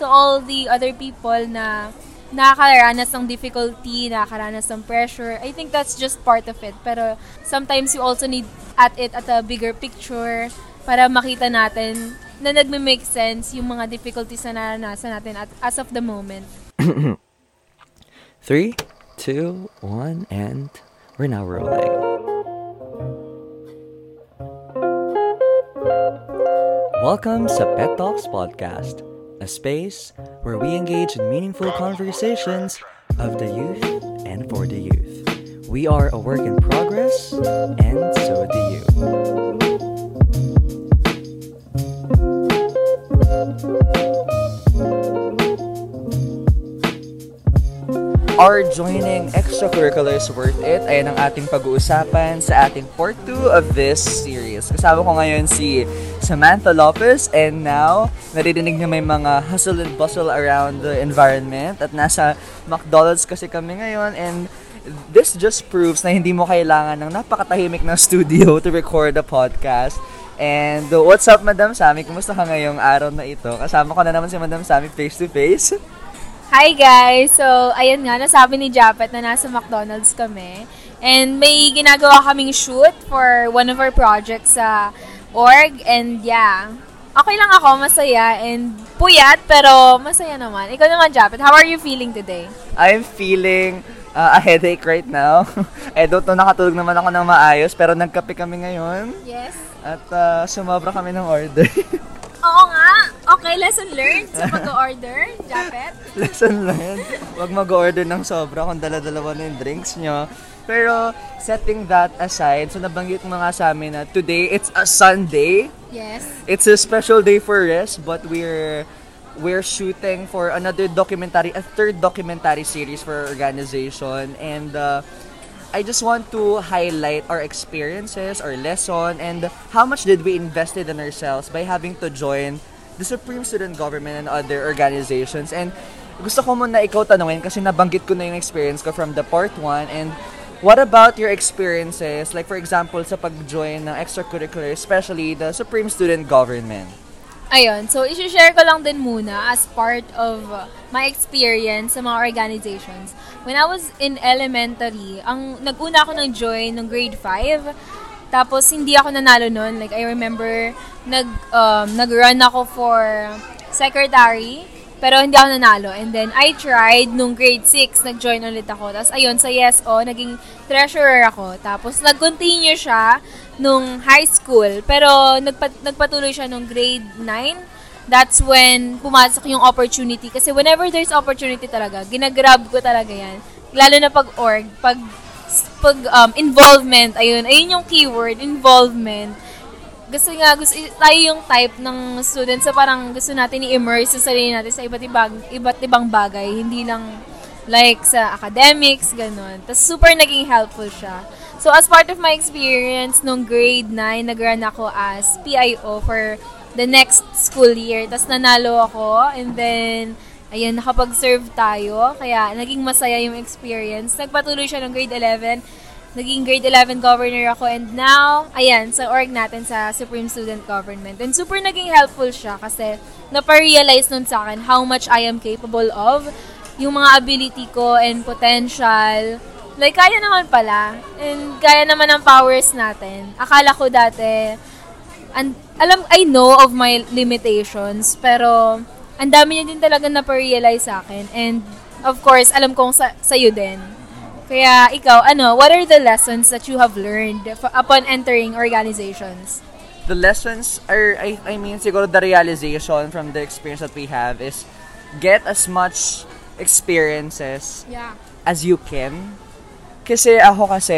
to all the other people na nakakaranas ng difficulty, nakakaranas ng pressure. I think that's just part of it. Pero sometimes you also need at it at a bigger picture para makita natin na nagme-make sense yung mga difficulties na naranasan natin at as of the moment. 3, 2, 1, and we're now rolling. Welcome sa Pet Talks Podcast, a space where we engage in meaningful conversations of the youth and for the youth. We are a work in progress, and so do you. Are joining extracurriculars worth it? Ayan ang ating pag-uusapan sa ating part 2 of this series. Kasama ko ngayon si Samantha Lopez, and now, naririnig niyo may mga hustle and bustle around the environment at nasa McDonald's kasi kami ngayon, and this just proves na hindi mo kailangan ng napakatahimik na studio to record a podcast. And what's up, Madam Sammy? Kumusta ka ngayong araw na ito? Kasama ko na naman si Madam Sammy face to face. Hi guys! So, ayan nga, nasabi ni Japet na nasa McDonald's kami. And may ginagawa kaming shoot for one of our projects sa org. And yeah, okay lang ako, masaya and puyat, pero masaya naman. Ikaw naman, Japet, how are you feeling today? I'm feeling a headache right now. I don't know, nakatulog naman ako ng maayos, pero nagkape kami ngayon. Yes. At sumabra kami ng order. Oo nga. Okay, lesson learned sa pag-order, Japet. Lesson learned. Huwag mag-order ng sobra kung dala-dalawa na yung drinks nyo. Pero, setting that aside, so nabanggit mo nga sa amin na today, it's a Sunday. Yes. It's a special day for rest, but we're shooting for another documentary, a third documentary series for our organization. And, I just want to highlight our experiences, our lesson, and how much did we invest in ourselves by having to join the Supreme Student Government and other organizations. And gusto ko muna ikaw tanungin kasi nabanggit ko na yung experience ko from the part 1. And what about your experiences, like for example, sa pag-join ng extracurricular, especially the Supreme Student Government? Ayun, so isi-share ko lang din muna as part of my experience sa mga organizations. When I was in elementary, ang nag-una ako ng join ng grade 5. Tapos hindi ako nanalo noon. Like I remember nag-run ako for secretary, pero hindi ako nanalo. And then I tried nung grade 6, nag-join ulit ako. Tapos ayun, sa YesO, naging treasurer ako. Tapos nag-continue siya nung high school, pero nagpatuloy siya nung grade 9. That's when pumasok yung opportunity. Kasi whenever there's opportunity talaga, ginagrab ko talaga yan. Lalo na pag-org, pag involvement, ayun yung keyword, involvement. Gusto tayo yung type ng student sa parang gusto natin i-immerse sa sarili natin sa iba't ibang bagay. Hindi lang like sa academics, ganun. Tapos super naging helpful siya. So as part of my experience, nung grade 9, nag-run ako as PIO for the next school year. Tapos nanalo ako, and then, ayun, nakapag-serve tayo. Kaya, naging masaya yung experience. Nagpatuloy siya ng grade 11. Naging grade 11 governor ako, and now, ayan, sa org natin sa Supreme Student Government. And super naging helpful siya kasi naparealize nun sa akin how much I am capable of, yung mga ability ko and potential. Like, kaya naman pala. And kaya naman ang powers natin. Akala ko dati, and I know of my limitations, pero ang dami niya din talaga na-realize sa akin. And of course, alam kong sa'yo din. Kaya ikaw, what are the lessons that you have learned upon entering organizations? The lessons are, I mean, siguro the realization from the experience that we have is get as much experiences as you can. Kasi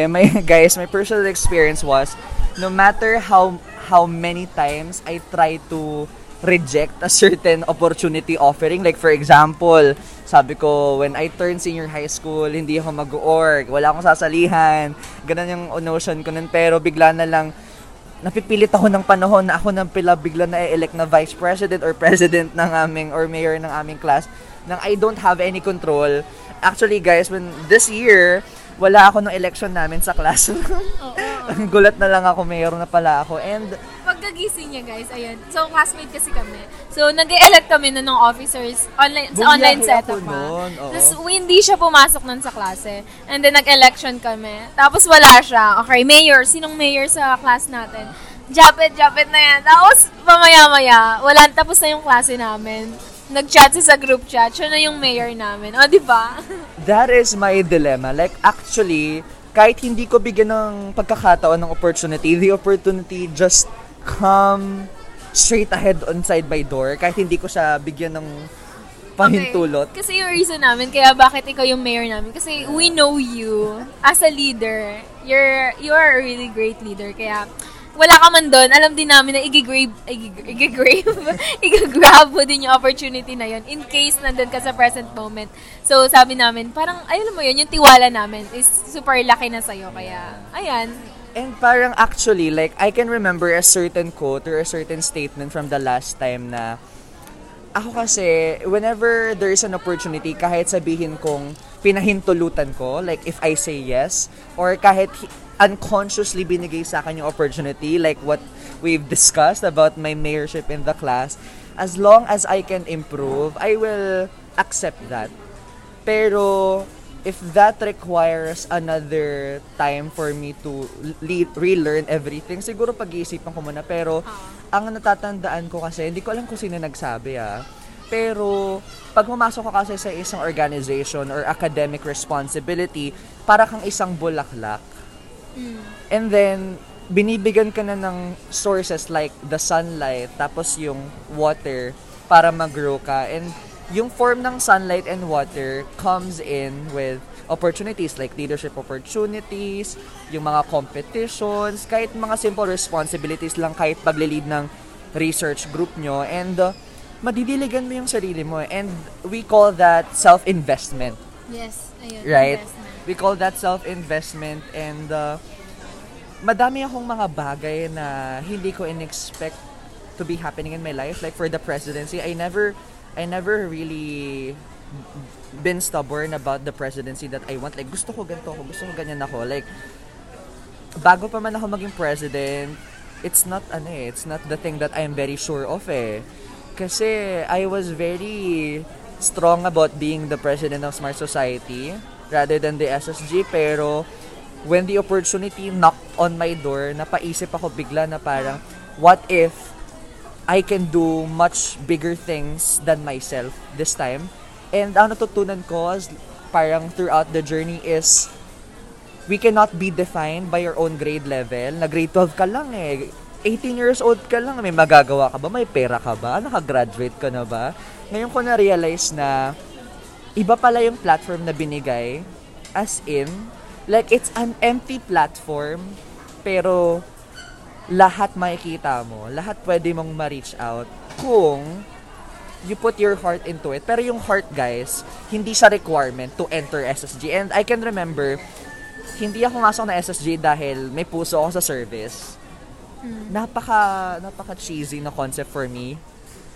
my personal experience was, no matter how many times I try to reject a certain opportunity offering. Like, for example, sabi ko, when I turned senior high school, hindi ako mag-org, wala akong sasalihan, ganun yung notion ko nun. Pero bigla na lang, napipilit ako ng panahon na ako nang bigla na-elect na vice president or president ng aming, or mayor ng aming class, nang I don't have any control. Actually, guys, when this year, wala ako nung election namin sa class. Ang gulat na lang ako, mayor na pala ako. And pagkagising niya, guys, ayan. So, classmate kasi kami. So, nag-elect kami nun ng officers online, sa online setup pa. Tapos, hindi siya pumasok nun sa klase. And then, nag-election kami. Tapos, wala siya. Okay, mayor. Sinong mayor sa class natin? Japet na yan. Tapos, pamaya-maya, wala, tapos na yung klase namin. Nag-chat siya sa group chat. Siya na yung mayor namin. O, di ba? That is my dilemma. Like, actually, kahit hindi ko bigyan ng pagkakataon ng opportunity, the opportunity just come straight ahead on side by door. Kahit hindi ko siya bigyan ng pahintulot. Okay. Kasi yung reason namin, kaya bakit ikaw yung mayor namin? Kasi we know you as a leader. You are a really great leader. Kaya wala ka man doon, alam din namin na igagrab mo din yung opportunity na yun in case nandun ka sa present moment. So, sabi namin, parang, ayun mo yun, yung tiwala namin is super laki na sa'yo. Kaya, ayan. And parang actually, like, I can remember a certain quote or a certain statement from the last time na ako kasi, whenever there is an opportunity, kahit sabihin kong pinahintulutan ko, like, if I say yes, or kahit unconsciously binigay sa akin yung opportunity, like what we've discussed about my mayorship in the class, as long as I can improve, I will accept that. Pero if that requires another time for me to relearn everything, siguro pag-iisipan ko muna. Pero ang natatandaan ko kasi, hindi ko alam kung sino nagsabi pero pag pumasok ka kasi sa isang organization or academic responsibility, para kang isang bulaklak. And then, binibigyan ka na ng sources like the sunlight, tapos yung water para mag-grow ka. And yung form ng sunlight and water comes in with opportunities like leadership opportunities, yung mga competitions, kahit mga simple responsibilities lang, kahit paglilid ng research group nyo. And madidiligan mo yung sarili mo. And we call that self-investment. Yes, ayun. Right? Investment. We call that self-investment, and madami akong mga bagay na hindi ko in-expect to be happening in my life. Like for the presidency, I never really been stubborn about the presidency that I want. Like gusto ko ganito ako, gusto ko ganyan ako. Like bago pa man ako maging president, it's not the thing that I'm very sure of . Kasi I was very strong about being the president of Smart Society rather than the SSG, pero when the opportunity knocked on my door, napaisip ako bigla na parang, what if I can do much bigger things than myself this time? And ang natutunan ko parang throughout the journey is, we cannot be defined by your own grade level. Na grade 12 ka lang 18 years old ka lang, may magagawa ka ba? May pera ka ba? Nakagraduate ka na ba? Ngayon ko na-realize na iba pala yung platform na binigay, as in, like, it's an empty platform, pero lahat makikita mo, lahat pwede mong ma-reach out kung you put your heart into it. Pero yung heart, guys, hindi siya requirement to enter SSG. And I can remember, hindi ako masok na SSG dahil may puso ako sa service. Napaka cheesy na concept for me.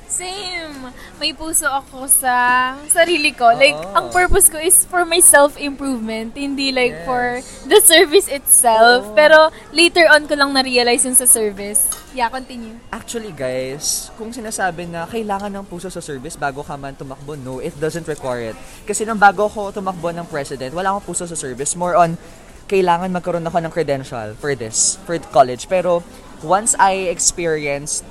Same. May puso ako sa sarili ko. Like, ang purpose ko is for my self-improvement, hindi like for the service itself. Pero later on ko lang na-realize yun sa service. Yeah, continue. Actually, guys, kung sinasabi na kailangan ng puso sa service bago ka man tumakbo, no, it doesn't require it. Kasi nang bago ko tumakbo ng president, wala akong puso sa service. More on, kailangan magkaroon ako ng credential for this, for college. Pero once I experienced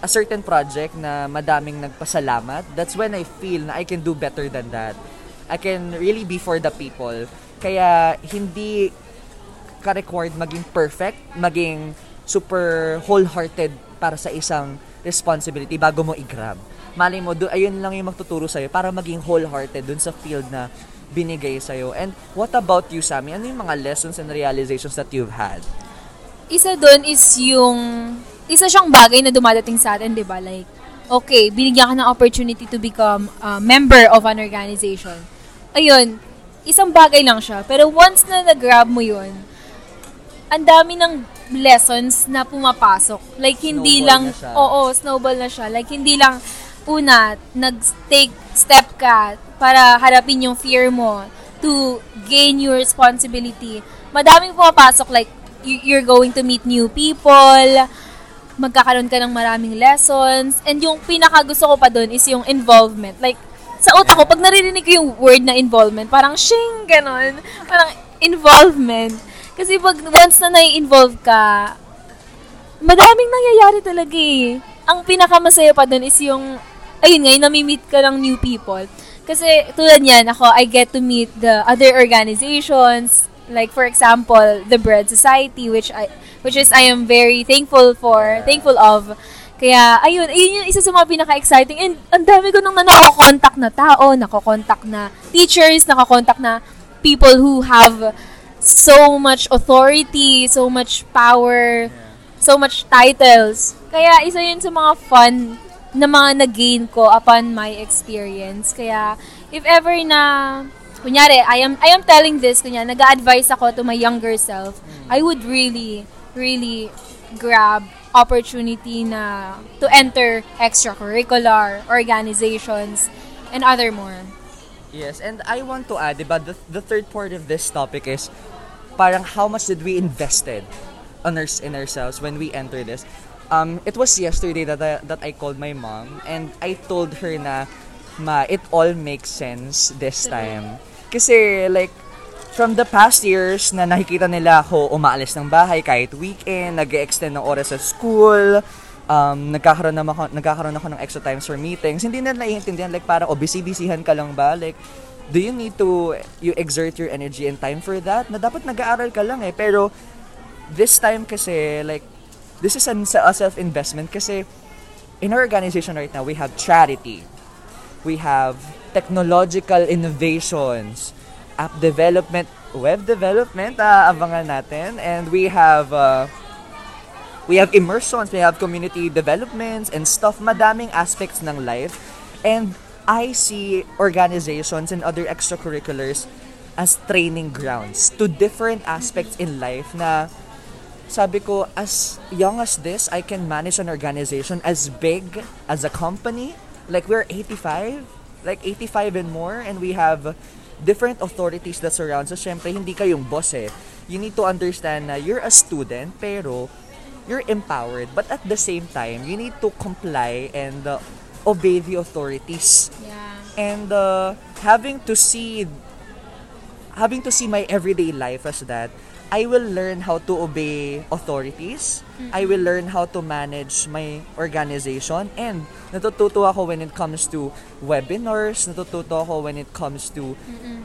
a certain project na madaming nagpasalamat, that's when I feel na I can do better than that. I can really be for the people. Kaya hindi ka-required maging perfect, maging super wholehearted para sa isang responsibility bago mo i-grab. Malay mo, ayun lang yung magtuturo sa'yo para maging wholehearted dun sa field na binigay sa'yo. And what about you, Sammy? Ano yung mga lessons and realizations that you've had? Isa dun is isa siyang bagay na dumadating sa atin, di ba? Like, okay, binigyan ka ng opportunity to become a member of an organization. Ayun, isang bagay lang siya. Pero once na nag-grab mo yun, ang dami ng lessons na pumapasok. Like, hindi snowball lang... snowball na siya. Like, hindi lang, una, nag-take step ka para harapin yung fear mo to gain your responsibility. Madaming pumapasok, like, you're going to meet new people, magkakaroon ka ng maraming lessons. And yung pinaka gusto ko pa dun is yung involvement. Like, sa utak ko, pag naririnig ko yung word na involvement, parang shing, ganon. Parang involvement. Kasi pag once na nai-involve ka, madaming nangyayari talaga eh. Ang pinakamasaya pa dun is yung, ayun nga, yung nami-meet ka ng new people. Kasi tulad yan, ako, I get to meet the other organizations. Like, for example, the Bread Society, which I am very thankful of. Kaya, ayun yung isa sa mga pinaka-exciting. And ang dami ko nung nakakontak na tao, nakakontak na teachers, nakakontak na people who have so much authority, so much power, so much titles. Kaya, isa yun sa mga fun na mga na-gain ko upon my experience. Kaya, if ever na, kunyari, I am telling this, kunyari, nag-a-advise ako to my younger self, I would really, really grab opportunity na to enter extracurricular organizations and other more. Yes, and I want to add, diba, the third part of this topic is parang how much did we invested in ourselves when we enter this. It was yesterday that I called my mom and I told her na, ma, it all makes sense this time. Kasi like from the past years na nakikita nila ako umaalis ng bahay kahit weekend, nag-extend ng oras sa school, nagkakaroon ako ng extra times for meetings. Hindi na naiintindihan, like parang busy-busyhan ka lang ba? Like, do you need to you exert your energy and time for that? Na dapat nag-aaral ka lang eh. Pero this time kasi like this is a self-investment kasi in our organization right now, we have charity. We have technological innovations, app development, web development, abangan natin. And we have immersions, we have community developments and stuff. Madaming aspects ng life. And I see organizations and other extracurriculars as training grounds to different aspects in life na sabi ko, as young as this, I can manage an organization as big as a company. Like, we're 85 and more, and we have different authorities that surround us. So, syempre, hindi ka yung boss eh. You need to understand na you're a student, pero you're empowered. But at the same time, you need to comply and obey the authorities. Yeah. And having to see my everyday life as that, I will learn how to obey authorities. Mm-hmm. I will learn how to manage my organization. And natututo ako when it comes to webinars. Natututo ako when it comes to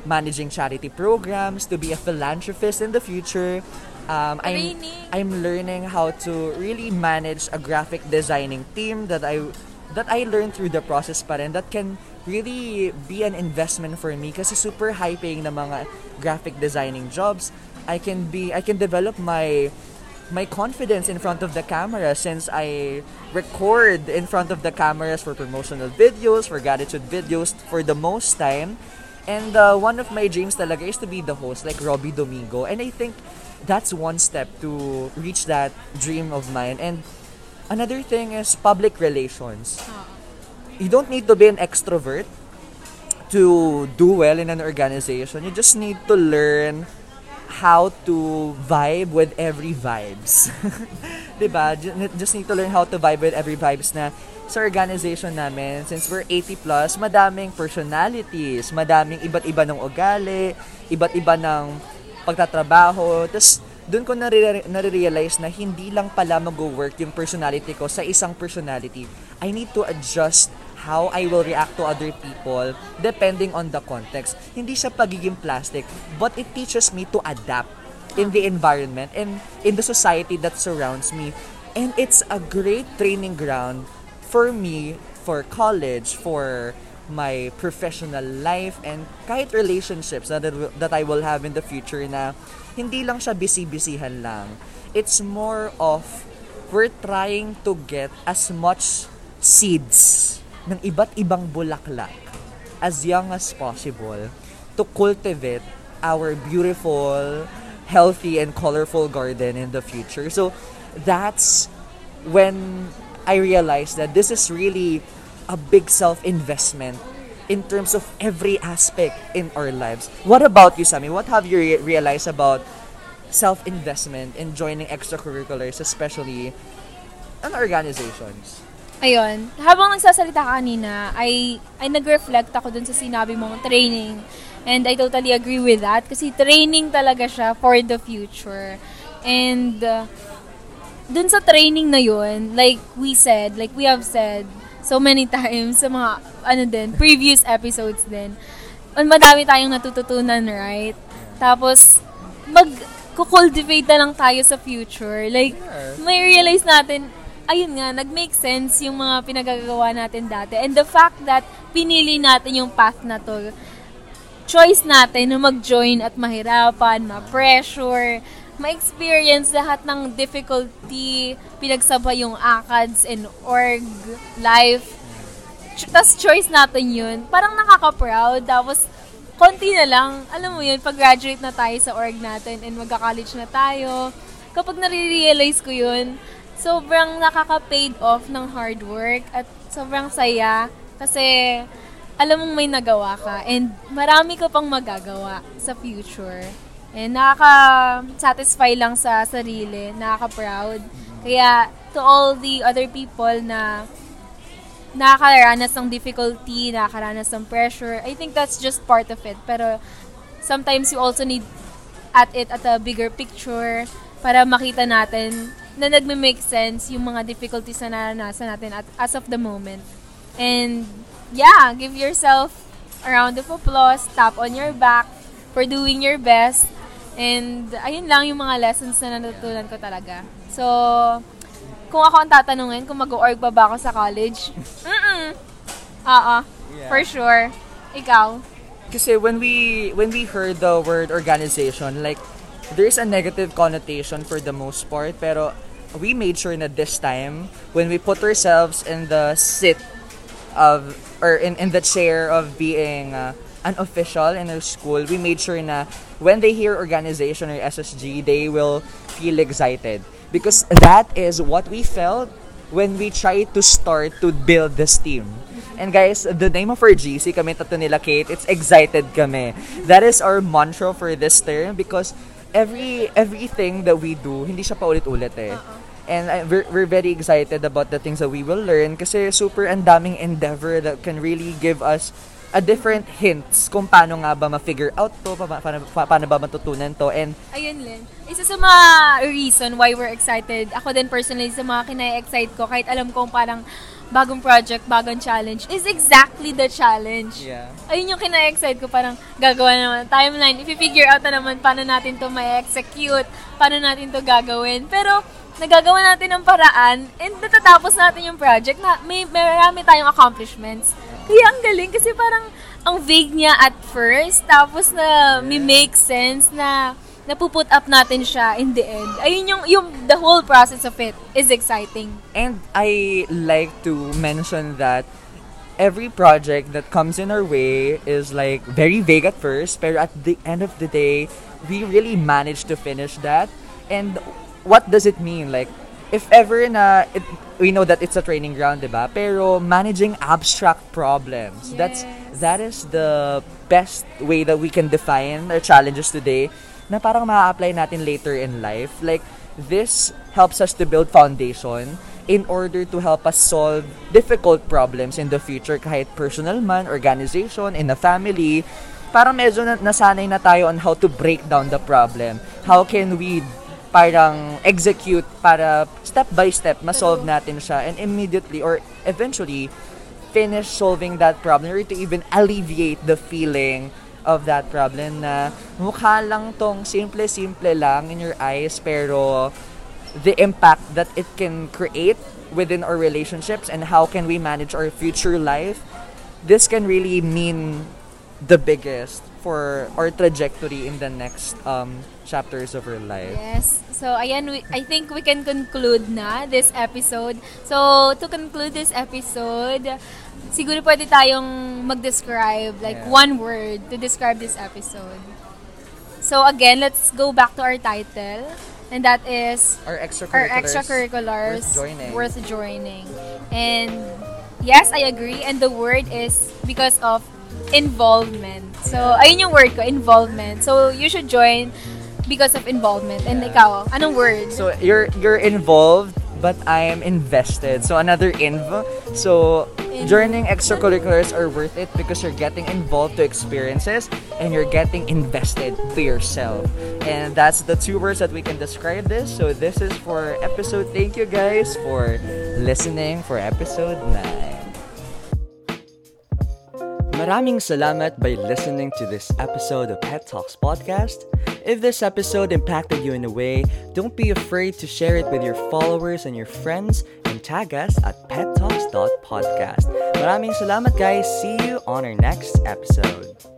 managing charity programs, to be a philanthropist in the future. I'm learning how to really manage a graphic designing team that I learned through the process pa rin that can really be an investment for me kasi super high paying na mga graphic designing jobs. I can develop my confidence in front of the camera since I record in front of the cameras for promotional videos, for gratitude videos for the most time. And one of my dreams talaga is to be the host like Robbie Domingo. And I think that's one step to reach that dream of mine. And another thing is public relations. You don't need to be an extrovert to do well in an organization. You just need to learn how to vibe with every vibes. Diba? Just need to learn how to vibe with every vibes na sa organization namin. Since we're 80 plus, madaming personalities, madaming iba't iba ng ugali, iba't iba ng pagtatrabaho. Tapos, doon ko nare-realize na hindi lang pala mag-work yung personality ko sa isang personality. I need to adjust how I will react to other people depending on the context. Hindi siya pagiging plastic, but it teaches me to adapt in the environment and in the society that surrounds me. And it's a great training ground for me, for college, for my professional life, and kahit relationships that I will have in the future na hindi lang siya busy-busyhan lang. It's more of we're trying to get as much seeds ng iba't ibang bulaklak as young as possible to cultivate our beautiful, healthy, and colorful garden in the future. So that's when I realized that this is really a big self-investment in terms of every aspect in our lives. What about you, Sammy? What have you realized about self-investment in joining extracurriculars, especially ano organizations? Ayun. Habang nagsasalita ka kanina, ay nag-reflect ako dun sa sinabi mong training. And I totally agree with that. Kasi training talaga siya for the future. And dun sa training na yun, like we have said so many times sa mga, previous episodes din. Madami tayong natututunan, right? Tapos, mag-cultivate na lang tayo sa future. Like, may realize natin, ayun nga, nag-make sense yung mga pinagagawa natin dati. And the fact that pinili natin yung path na to, choice natin na mag-join at mahirapan, ma-pressure, ma-experience lahat ng difficulty, pinagsabay yung ACADS and org, life. Tas choice natin yun. Parang nakaka-proud. Tapos, konti na lang, alam mo yun, pag-graduate na tayo sa org natin and magka-college na tayo. Kapag nare-realize ko yun, sobrang nakaka-paid off ng hard work at sobrang saya kasi alam mong may nagawa ka and marami ka pang magagawa sa future. And nakaka-satisfy lang sa sarili, nakaka-proud. Kaya to all the other people na nakakaranas ng difficulty, nakakaranas ng pressure, I think that's just part of it. Pero sometimes you also need at a bigger picture para makita natin na nagme-make sense yung mga difficulties na naranasan natin as of the moment. And yeah, give yourself a round of applause, tap on your back for doing your best. And ayun lang yung mga lessons na natutunan ko talaga. So, kung ako ang tatanungin kung mag-org pa ba ako sa college, for sure. Ikaw? Kasi when we heard the word organization, like, there's a negative connotation for the most part, pero we made sure na this time, when we put ourselves in the seat of, or in the chair of being an official in our school, we made sure na when they hear organization or SSG, they will feel excited. Because that is what we felt when we tried to start to build this team. And guys, the name of our GC, kami tatlo nila Kate, it's excited kami. That is our mantra for this term because everything that we do, hindi siya paulit-ulit eh. Uh-oh. And we're very excited about the things that we will learn kasi super ang daming endeavor that can really give us a different hints kung paano nga ba ma-figure out to, paano ba matutunan to. And ayun Len, isa sa mga reason why we're excited, ako din personally sa mga kinai-excite ko, kahit alam kong parang bagong project, bagong challenge, is exactly the challenge. Yeah. Ayun yung kinai-excite ko, parang gagawa naman timeline, i-figure out na naman paano natin to ma-execute, paano natin to gagawin. Pero nagagawa natin ng paraan and natatapos natin yung project na may marami tayong accomplishments. Kaya ang galing kasi parang ang vague niya at first, tapos na may make sense na napuput up natin siya in the end. Ayun yung the whole process of it is exciting. And I like to mention that every project that comes in our way is like very vague at first, pero at the end of the day, we really managed to finish that. And what does it mean? Like, if ever na we know that it's a training ground, diba? Pero managing abstract problems. Yes. That is the best way that we can define our challenges today na parang ma-apply natin later in life. Like, this helps us to build foundation in order to help us solve difficult problems in the future, kahit personal man, organization, in a family. Parang medyo nasanay na tayo on how to break down the problem. How can we parang execute para step by step ma-solve natin siya and immediately or eventually finish solving that problem or to even alleviate the feeling of that problem na mukha lang tong simple-simple lang in your eyes pero the impact that it can create within our relationships and how can we manage our future life, this can really mean the biggest for our trajectory in the next chapters of our life. Yes. So, ayan, I think we can conclude na this episode. So, to conclude this episode, siguro pwede tayong mag-describe, like, one word to describe this episode. So, again, let's go back to our title. And that is Our extracurriculars worth joining. And, yes, I agree. And the word is because of involvement. So, ayun yung word ko, involvement. So, you should join because of involvement. And ikaw, anong word? So, you're involved but I am invested. So another inv. So joining extracurriculars are worth it because you're getting involved to experiences and you're getting invested to yourself. And that's the two words that we can describe this. So this is for episode. Thank you guys for listening for episode 9. Maraming salamat by listening to this episode of Pet Talks Podcast. If this episode impacted you in a way, don't be afraid to share it with your followers and your friends and tag us at pettalks.podcast. Maraming salamat guys. See you on our next episode.